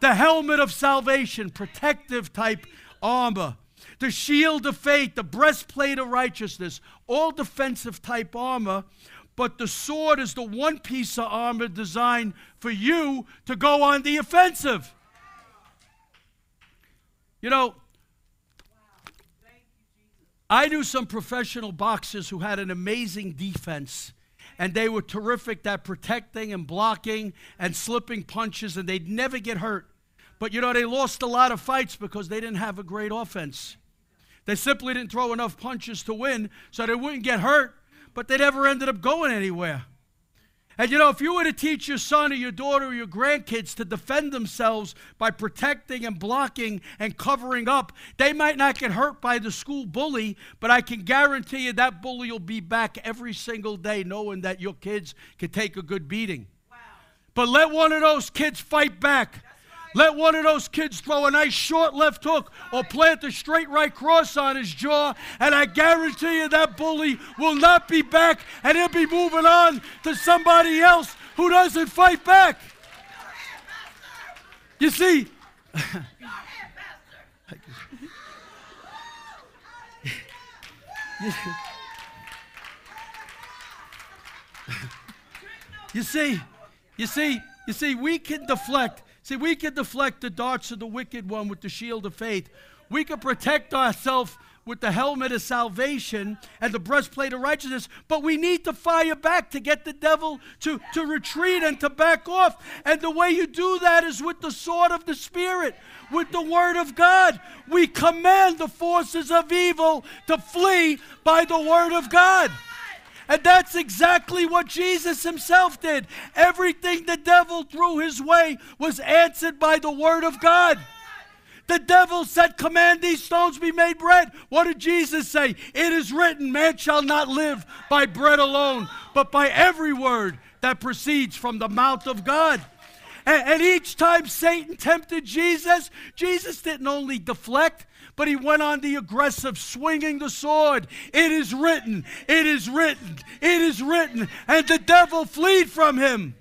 The helmet of salvation, protective type armor. The shield of faith, the breastplate of righteousness, all defensive type armor, but the sword is the one piece of armor designed for you to go on the offensive. You know, I knew some professional boxers who had an amazing defense, and they were terrific at protecting and blocking and slipping punches, and they'd never get hurt. But, you know, they lost a lot of fights because they didn't have a great offense. They simply didn't throw enough punches to win, so they wouldn't get hurt, but they never ended up going anywhere. And, you know, if you were to teach your son or your daughter or your grandkids to defend themselves by protecting and blocking and covering up, they might not get hurt by the school bully, but I can guarantee you that bully will be back every single day knowing that your kids can take a good beating. Wow. But let one of those kids fight back. Let one of those kids throw a nice short left hook or plant a straight right cross on his jaw, and I guarantee you that bully will not be back, and he'll be moving on to somebody else who doesn't fight back. You see, you see, you see, you see, we can deflect. See, we can deflect the darts of the wicked one with the shield of faith. We can protect ourselves with the helmet of salvation and the breastplate of righteousness, but we need to fire back to get the devil to, to retreat and to back off. And the way you do that is with the sword of the Spirit, with the Word of God. We command the forces of evil to flee by the Word of God. And that's exactly what Jesus himself did. Everything the devil threw his way was answered by the Word of God. The devil said, command these stones be made bread. What did Jesus say? It is written, man shall not live by bread alone, but by every word that proceeds from the mouth of God. And, and each time Satan tempted Jesus, Jesus didn't only deflect, but he went on the aggressive, swinging the sword. It is written, it is written, it is written. And the devil fled from him.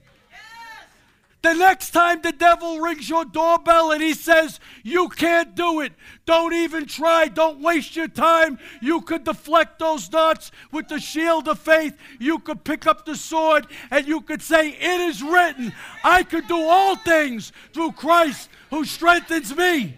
The next time the devil rings your doorbell and he says, you can't do it, don't even try, don't waste your time, you could deflect those darts with the shield of faith, you could pick up the sword, and you could say, it is written, I could do all things through Christ who strengthens me.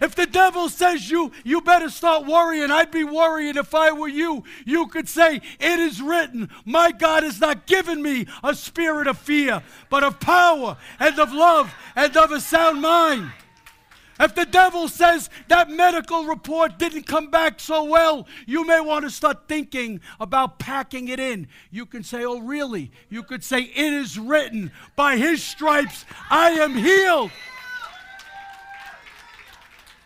If the devil says you, you better start worrying, I'd be worrying if I were you, you could say, it is written, my God has not given me a spirit of fear, but of power and of love and of a sound mind. If the devil says that medical report didn't come back so well, you may want to start thinking about packing it in. You can say, oh really? You could say, it is written, by his stripes I am healed.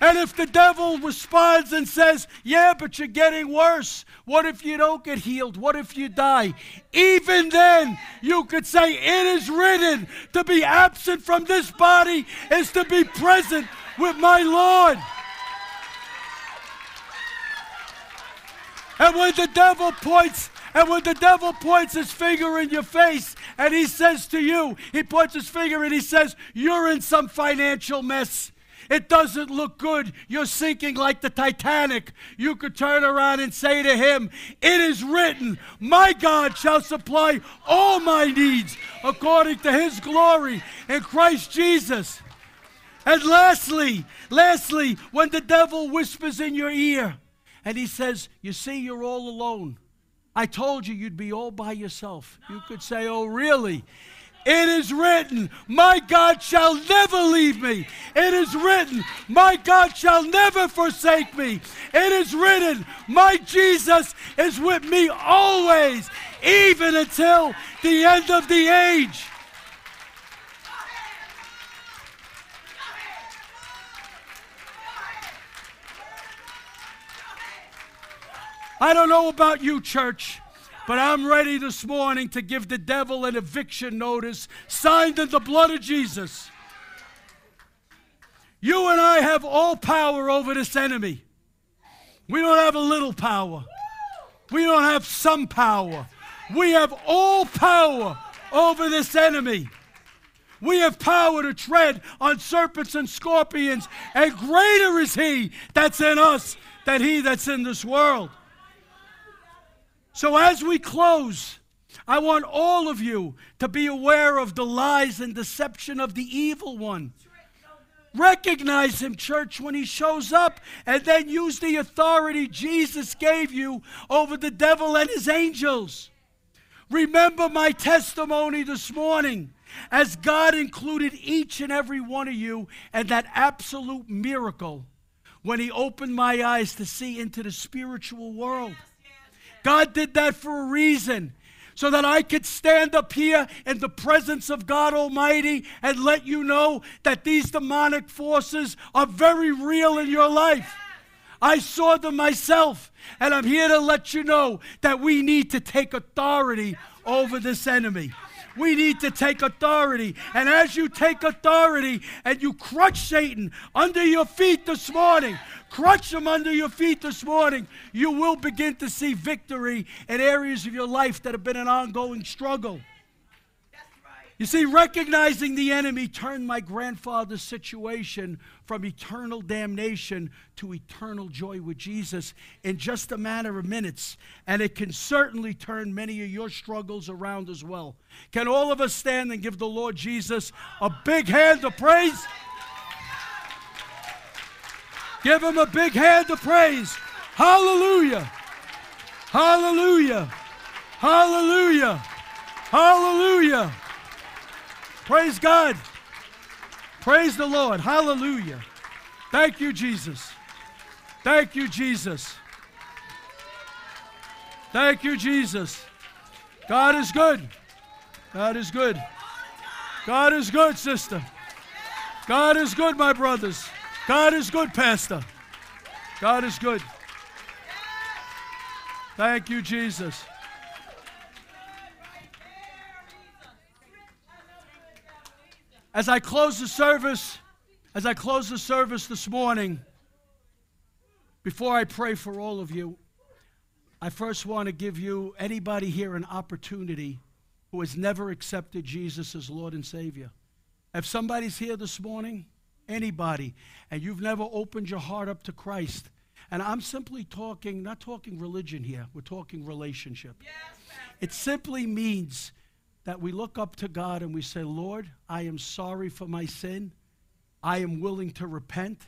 And if the devil responds and says, yeah, but you're getting worse. What if you don't get healed? What if you die? Even then, you could say, it is written, to be absent from this body is to be present with my Lord. And when the devil points, and when the devil points his finger in your face and he says to you, he points his finger and he says, you're in some financial mess. It doesn't look good. You're sinking like the Titanic. You could turn around and say to him, it is written, my God shall supply all my needs according to his glory in Christ Jesus. And lastly, lastly, when the devil whispers in your ear and he says, you see, you're all alone. I told you you'd be all by yourself. No. You could say, oh, really? It is written, my God shall never leave me. It is written, my God shall never forsake me. It is written, my Jesus is with me always, even until the end of the age. I don't know about you, church, but I'm ready this morning to give the devil an eviction notice signed in the blood of Jesus. You and I have all power over this enemy. We don't have a little power. We don't have some power. We have all power over this enemy. We have power to tread on serpents and scorpions, and greater is he that's in us than he that's in this world. So as we close, I want all of you to be aware of the lies and deception of the evil one. Recognize him, church, when he shows up, and then use the authority Jesus gave you over the devil and his angels. Remember my testimony this morning, as God included each and every one of you in that absolute miracle when he opened my eyes to see into the spiritual world. God did that for a reason, so that I could stand up here in the presence of God Almighty and let you know that these demonic forces are very real in your life. I saw them myself, and I'm here to let you know that we need to take authority over this enemy. We need to take authority. And as you take authority and you crush Satan under your feet this morning, crush him under your feet this morning, you will begin to see victory in areas of your life that have been an ongoing struggle. You see, recognizing the enemy turned my grandfather's situation from eternal damnation to eternal joy with Jesus in just a matter of minutes. And it can certainly turn many of your struggles around as well. Can all of us stand and give the Lord Jesus a big hand of praise? Give him a big hand of praise. Hallelujah. Hallelujah. Hallelujah. Hallelujah. Praise God. Praise the Lord. Hallelujah. Thank you, Jesus. Thank you, Jesus. Thank you, Jesus. God is good. God is good. God is good, sister. God is good, my brothers. God is good, Pastor. God is good. Thank you, Jesus. As I close the service, as I close the service this morning, before I pray for all of you, I first want to give you, anybody here, an opportunity who has never accepted Jesus as Lord and Savior. If somebody's here this morning, anybody, and you've never opened your heart up to Christ, and I'm simply talking, not talking religion here, we're talking relationship. Yes, it simply means that we look up to God and we say, Lord, I am sorry for my sin. I am willing to repent.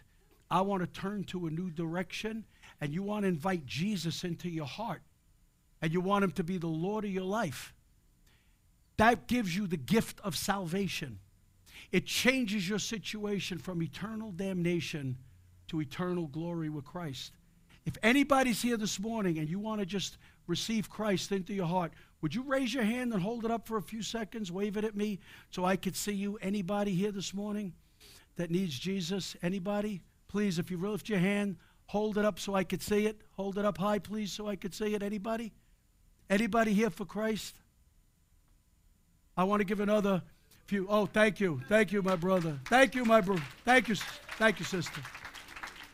I want to turn to a new direction, and you want to invite Jesus into your heart, and you want him to be the Lord of your life. That gives you the gift of salvation. It changes your situation from eternal damnation to eternal glory with Christ. If anybody's here this morning and you want to just receive Christ into your heart, would you raise your hand and hold it up for a few seconds, wave it at me so I could see you? Anybody here this morning that needs Jesus? Anybody? Please, if you lift your hand, hold it up so I could see it. Hold it up high, please, so I could see it. Anybody? Anybody here for Christ? I want to give another few. Oh, thank you. Thank you, my brother. Thank you, my brother. Thank you. Thank you, sister.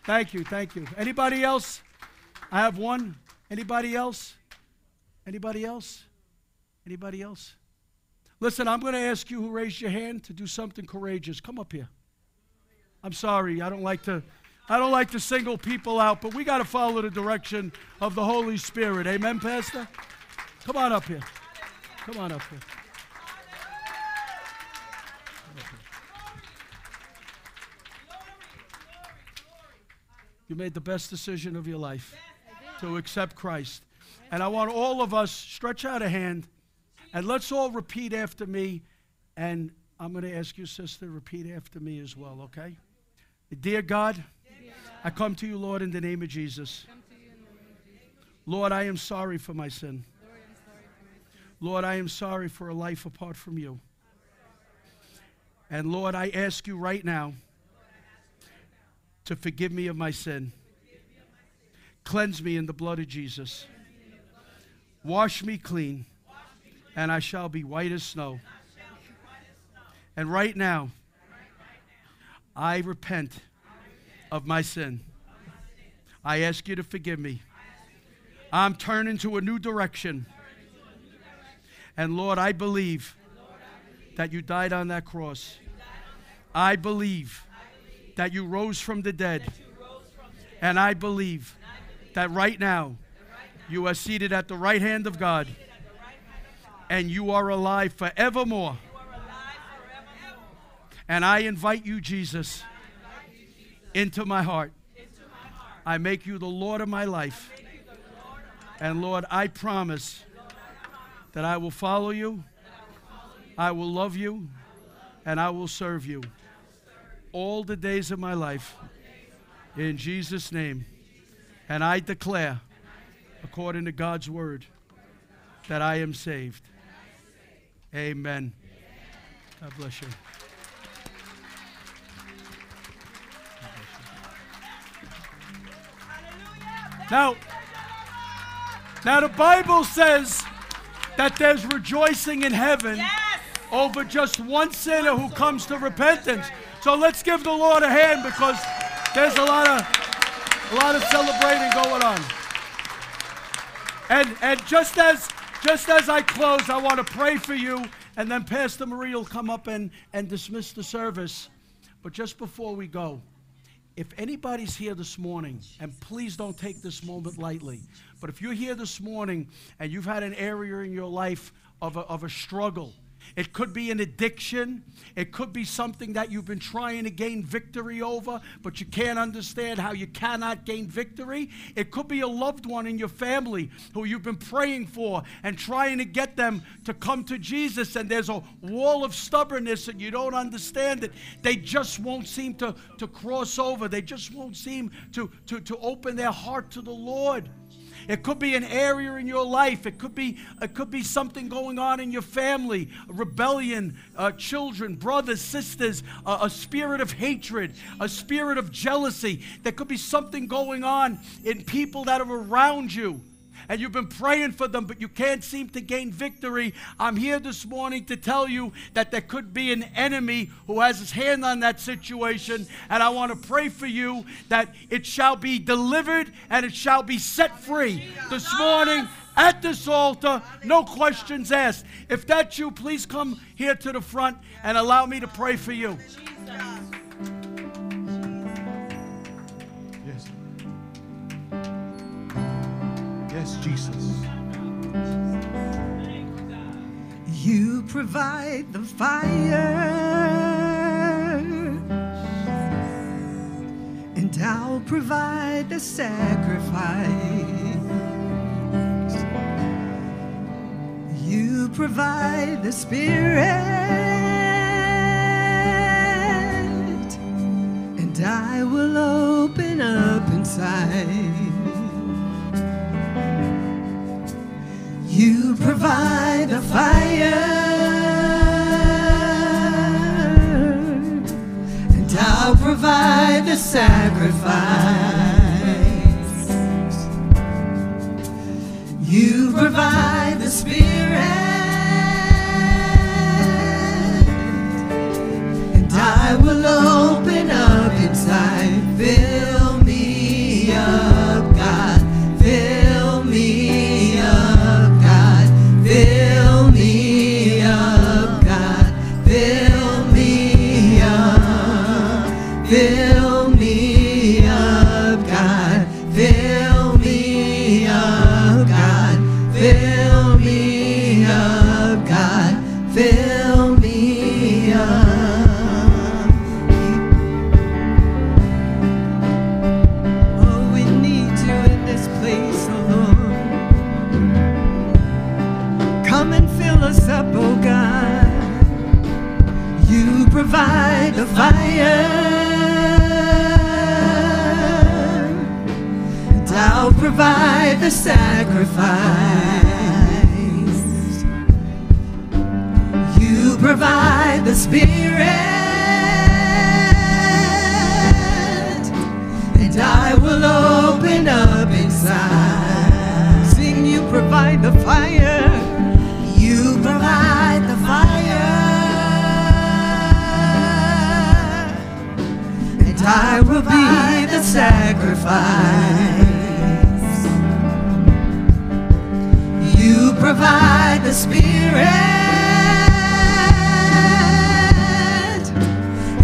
Thank you. Thank you. Anybody else? I have one. Anybody else? Anybody else? Anybody else? Listen, I'm going to ask you who raised your hand to do something courageous. Come up here. I'm sorry. I don't like to, I don't like to single people out, but we got to follow the direction of the Holy Spirit. Amen, Pastor? Come on up here. Come on up here. You made the best decision of your life to accept Christ. And I want all of us, stretch out a hand, and let's all repeat after me. And I'm going to ask you, sister, repeat after me as well, okay? Dear God, I come to you, Lord, in the name of Jesus. Lord, I am sorry for my sin. Lord, I am sorry for a life apart from you. And Lord, I ask you right now to forgive me of my sin. Cleanse me in the blood of Jesus. Wash me clean, and I shall be white as snow. And right now, I repent of my sin. I ask you to forgive me. I'm turning to a new direction. And Lord, I believe that you died on that cross. I believe that you rose from the dead, and I believe that right now you are seated at the right hand of God, and you are alive forevermore. And I invite you, Jesus, into my heart. I make you the Lord of my life. And Lord, I promise that I will follow you, I will love you, and I will serve you all the days of my life, in Jesus' name. And I declare, according to God's word, that I am saved. Amen. God bless you. Now, now the Bible says that there's rejoicing in heaven over just one sinner who comes to repentance. So let's give the Lord a hand, because there's a lot of, a lot of celebrating going on. And, and just as, just as I close, I want to pray for you, and then Pastor Marie will come up and, and dismiss the service. But just before we go, if anybody's here this morning, and please don't take this moment lightly, but if you're here this morning and you've had an area in your life of a, of a struggle, It could be an addiction. It could be something that you've been trying to gain victory over, but you can't understand how you cannot gain victory. It could be a loved one in your family who you've been praying for and trying to get them to come to Jesus, and there's a wall of stubbornness and you don't understand it. They just won't seem to, to cross over. They just won't seem to, to, to open their heart to the Lord. It could be an area in your life. It could be, it could be something going on in your family, rebellion, uh, children, brothers, sisters, uh, a spirit of hatred, a spirit of jealousy. There could be something going on in people that are around you, and you've been praying for them, but you can't seem to gain victory. I'm here this morning to tell you that there could be an enemy who has his hand on that situation, and I want to pray for you that it shall be delivered and it shall be set free this morning at this altar, no questions asked. If that's you, please come here to the front and allow me to pray for you. Yes, Jesus. You provide the fire, and I'll provide the sacrifice. You provide the Spirit, and I will open up inside. You provide the fire, and I'll provide the sacrifice. You provide the Spirit, and I will open up inside. Fill me up, God. Fill me up. Fill me up, God, fill me up, fill me up, God, fill me up, God, fill me up, God, fill me up. Oh, we need you in this place, oh Lord. Come and fill us up, oh God. You provide the fire, and I'll provide the sacrifice. You provide the Spirit, and I will open up inside. Sing, you provide the fire. You provide the fire, and I will be the sacrifice. You provide the Spirit,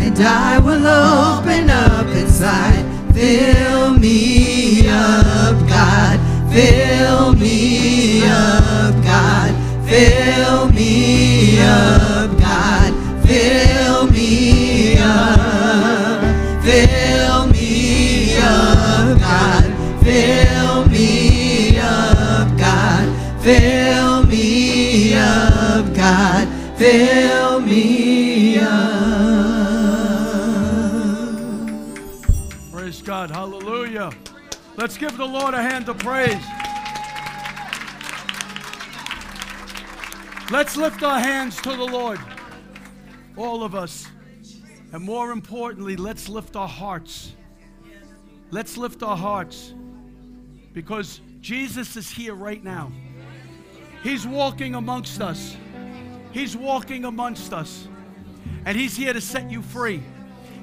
and I will open up inside. Fill me up, God. Fill me up, God. Fill me up, God, fill me up, fill me up, God, fill me up, God, fill me up, God, fill me up. Praise God, hallelujah. Let's give the Lord a hand of praise. Let's lift our hands to the Lord, all of us. And more importantly, let's lift our hearts. Let's lift our hearts, because Jesus is here right now. He's walking amongst us. He's walking amongst us. And He's here to set you free.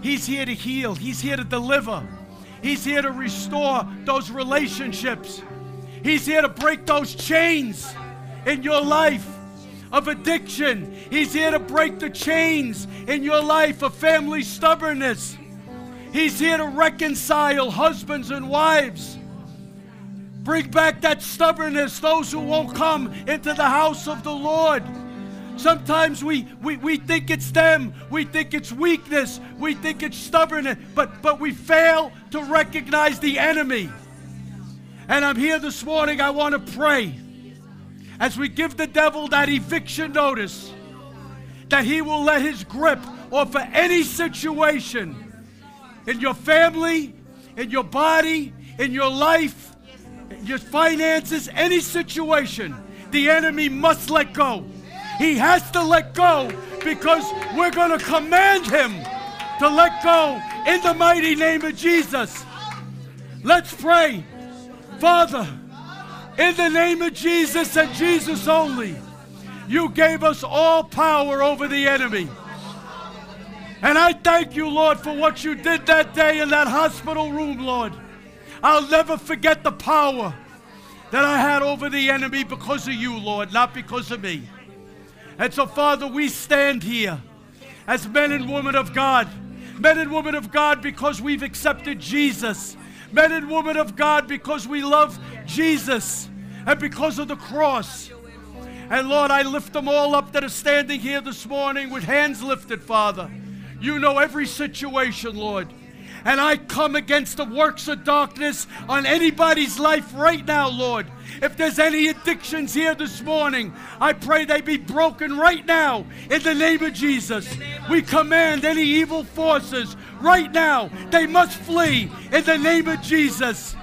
He's here to heal. He's here to deliver. He's here to restore those relationships. He's here to break those chains in your life of addiction. He's here to break the chains in your life of family stubbornness. He's here to reconcile husbands and wives. Bring back that stubbornness, those who won't come into the house of the Lord. Sometimes we, we, we think it's them. We think it's weakness. We think it's stubbornness. But, but we fail to recognize the enemy. And I'm here this morning. I want to pray as we give the devil that eviction notice, that he will let his grip off of any situation in your family, in your body, in your life, in your finances, any situation. The enemy must let go. He has to let go, because we're going to command him to let go in the mighty name of Jesus. Let's pray. Father, in the name of Jesus and Jesus only, you gave us all power over the enemy. And I thank you, Lord, for what you did that day in that hospital room, Lord. I'll never forget the power that I had over the enemy because of you, Lord, not because of me. And so, Father, we stand here as men and women of God. Men and women of God because we've accepted Jesus. Men and women of God because we love Jesus and because of the cross. And, Lord, I lift them all up that are standing here this morning with hands lifted, Father. You know every situation, Lord. And I come against the works of darkness on anybody's life right now, Lord. If there's any addictions here this morning, I pray they be broken right now in the name of Jesus. We command any evil forces right now. They must flee in the name of Jesus.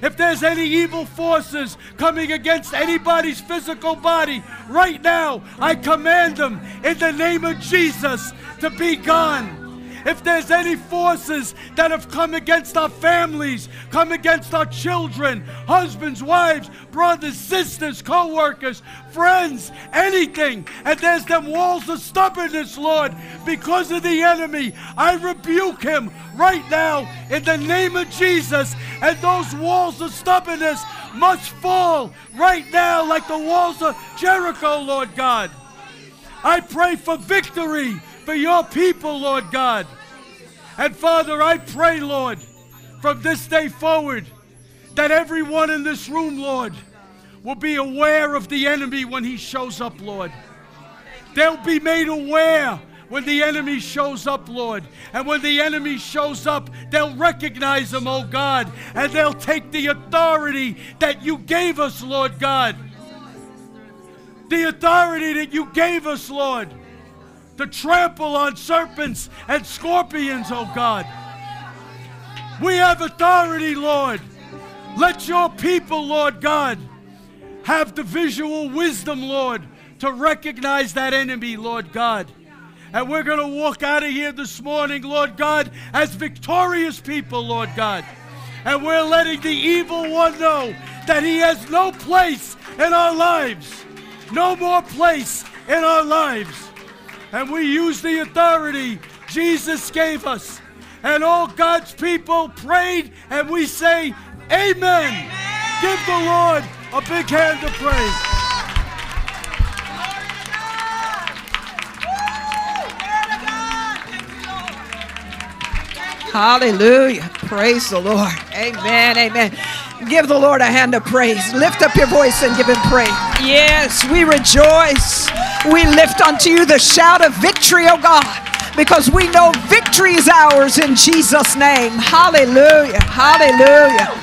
If there's any evil forces coming against anybody's physical body right now, I command them in the name of Jesus to be gone. If there's any forces that have come against our families, come against our children, husbands, wives, brothers, sisters, co-workers, friends, anything, and there's them walls of stubbornness, Lord, because of the enemy, I rebuke him right now in the name of Jesus. And those walls of stubbornness must fall right now like the walls of Jericho, Lord God. I pray for victory for your people, Lord God. And Father, I pray, Lord, from this day forward, that everyone in this room, Lord, will be aware of the enemy when he shows up, Lord. They'll be made aware when the enemy shows up, Lord. And when the enemy shows up, they'll recognize him, oh God, and they'll take the authority that you gave us, Lord God. The authority that you gave us, Lord, to trample on serpents and scorpions, oh God. We have authority, Lord. Let your people, Lord God, have the visual wisdom, Lord, to recognize that enemy, Lord God. And we're going to walk out of here this morning, Lord God, as victorious people, Lord God. And we're letting the evil one know that he has no place in our lives. No more place in our lives. And we use the authority Jesus gave us. And all God's people prayed, and we say, amen. Amen. Give the Lord a big hand of praise. Hallelujah. Praise the Lord. Amen. Amen. Give the Lord a hand of praise. Lift up your voice and give him praise. Yes, we rejoice. We lift unto you the shout of victory, oh God, because we know victory is ours in Jesus' name. Hallelujah. Hallelujah.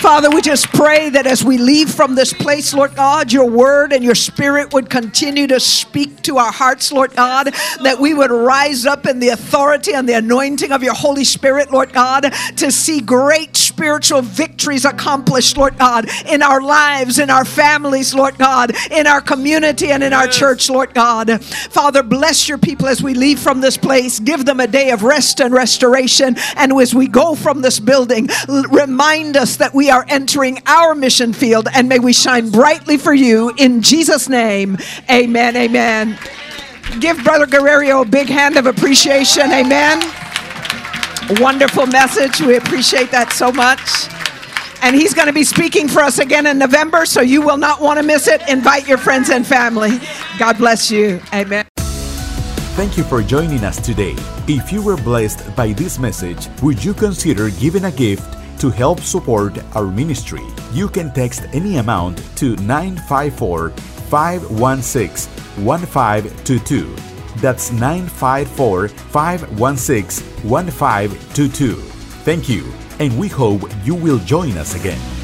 Father, we just pray that as we leave from this place, Lord God, your word and your spirit would continue to speak to our hearts, Lord God, that we would rise up in the authority and the anointing of your Holy Spirit, Lord God, to see great spiritual victories accomplished, Lord God, in our lives, in our families, Lord God, in our community and in our church, Lord God. Father, bless your people as we leave from this place. Give them a day of rest and restoration. And as we go from this building, remind us that we are entering our mission field, and may we shine brightly for you in Jesus' name. Amen. Amen. Give Brother Guerrero a big hand of appreciation. Amen. Wonderful message. We appreciate that so much. And he's going to be speaking for us again in November, so you will not want to miss it. Invite your friends and family. God bless you. Amen. Thank you for joining us today. If you were blessed by this message, would you consider giving a gift To help support our ministry, you can text any amount to nine five four, five one six, one five two two. That's nine five four, five one six, one five two two. Thank you, and we hope you will join us again.